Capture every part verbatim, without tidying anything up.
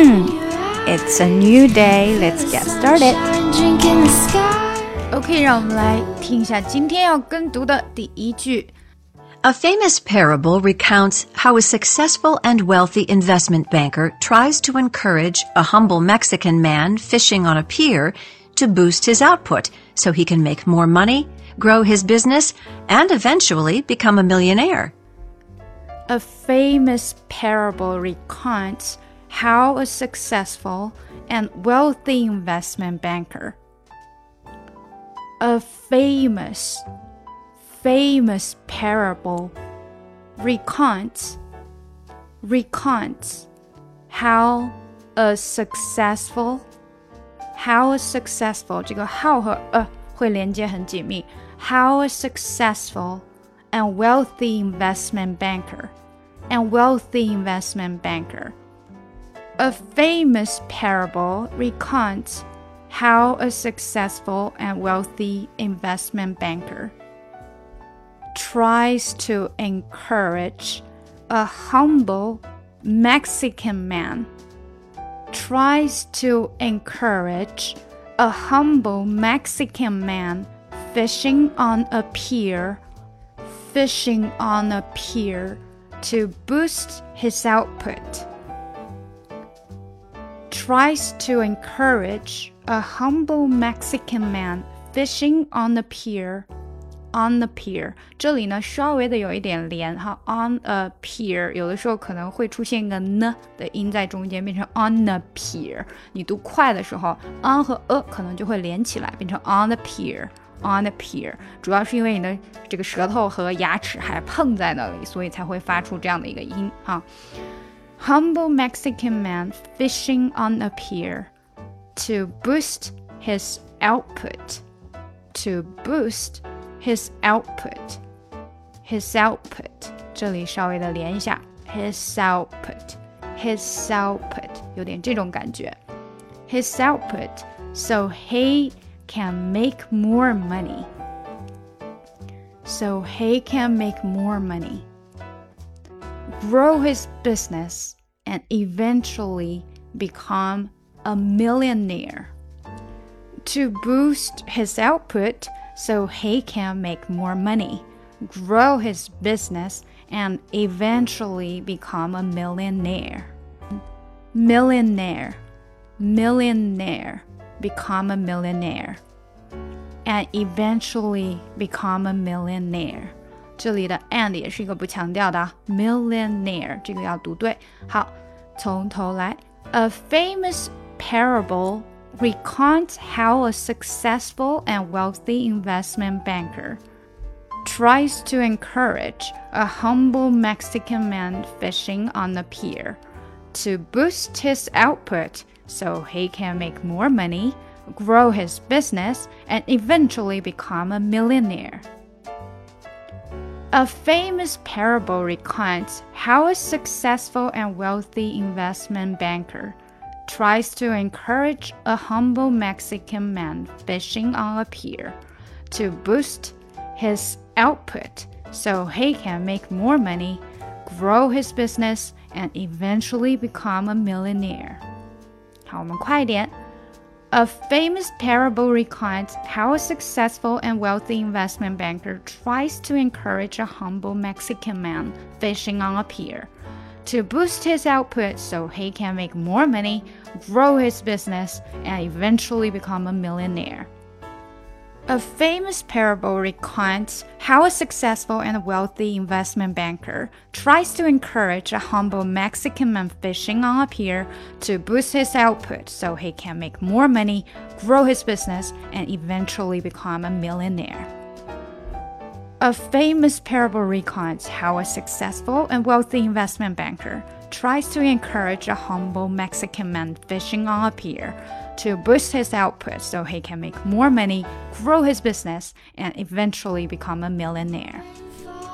It's a new day, let's get started. OK, 让我们来听一下今天要跟读的第一句。A famous parable recounts how a successful and wealthy investment banker tries to encourage a humble Mexican man fishing on a pier to boost his output so he can make more money, grow his business, and eventually become a millionaire. A famous parable recounts how a successful and wealthy investment banker. A famous Famous parable recounts, recounts how a successful, how a successful 这个 how 和 a 会连接很紧密 How a successful and wealthy investment banker and wealthy investment banker A famous parable recounts how a successful and wealthy investment banker tries to encourage a humble Mexican man. Tries to encourage a humble Mexican man fishing on a pier, fishing on a pier to boost his output. Tries to encourage a humble Mexican man fishing on a pier.On the pier 这里呢稍微的有一点连哈 On a pier 有的时候可能会出现一个呢的音在中间变成 on a pier 你读快的时候 on 和 a 可能就会连起来变成 on the pier on the pier 主要是因为你的这个舌头和牙齿还碰在那里所以才会发出这样的一个音哈 Humble Mexican man fishing on a pier to boost his output to boost His output, his output. 这里稍微的连一下 His output, his output. 有点这种感觉 His output, so he can make more money. So he can make more money. Grow his business and eventually become a millionaire. To boost his output,So he can make more money, grow his business, and eventually become a millionaire. Millionaire, millionaire, become a millionaire, and eventually become a millionaire. 这里的 and 也是一个不强调的 millionaire 这个要读对。好，从头来。A famous parable.Recounts how a successful and wealthy investment banker tries to encourage a humble Mexican man fishing on the pier to boost his output so he can make more money, grow his business, and eventually become a millionaire. A famous parable recounts how a successful and wealthy investment banker tries to encourage a humble Mexican man fishing on a pier to boost his output so he can make more money, grow his business, and eventually become a millionaire. 好，我们快一点。A famous parable recounts how a successful and wealthy investment banker tries to encourage a humble Mexican man fishing on a pier.To boost his output so he can make more money, grow his business, and eventually become a millionaire. A famous parable recounts how a successful and wealthy investment banker tries to encourage a humble Mexican man fishing on a pier to boost his output so he can make more money, grow his business, and eventually become a millionaire.A famous parable recounts how a successful and wealthy investment banker tries to encourage a humble Mexican man fishing on a pier to boost his output so he can make more money, grow his business, and eventually become a millionaire.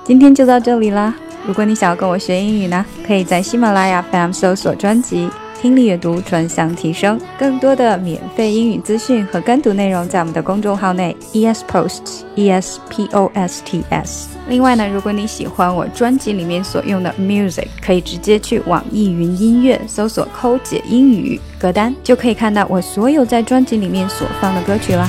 今天就到这里啦！如果你想要跟我学英语呢，可以在喜马拉雅 F M 搜索专辑听力阅读专项提升。更多的免费英语资讯和跟读内容在我们的公众号内 esposts。 另外呢，如果你喜欢我专辑里面所用的 music， 可以直接去网易云音乐搜索抠姐英语歌单，就可以看到我所有在专辑里面所放的歌曲啦。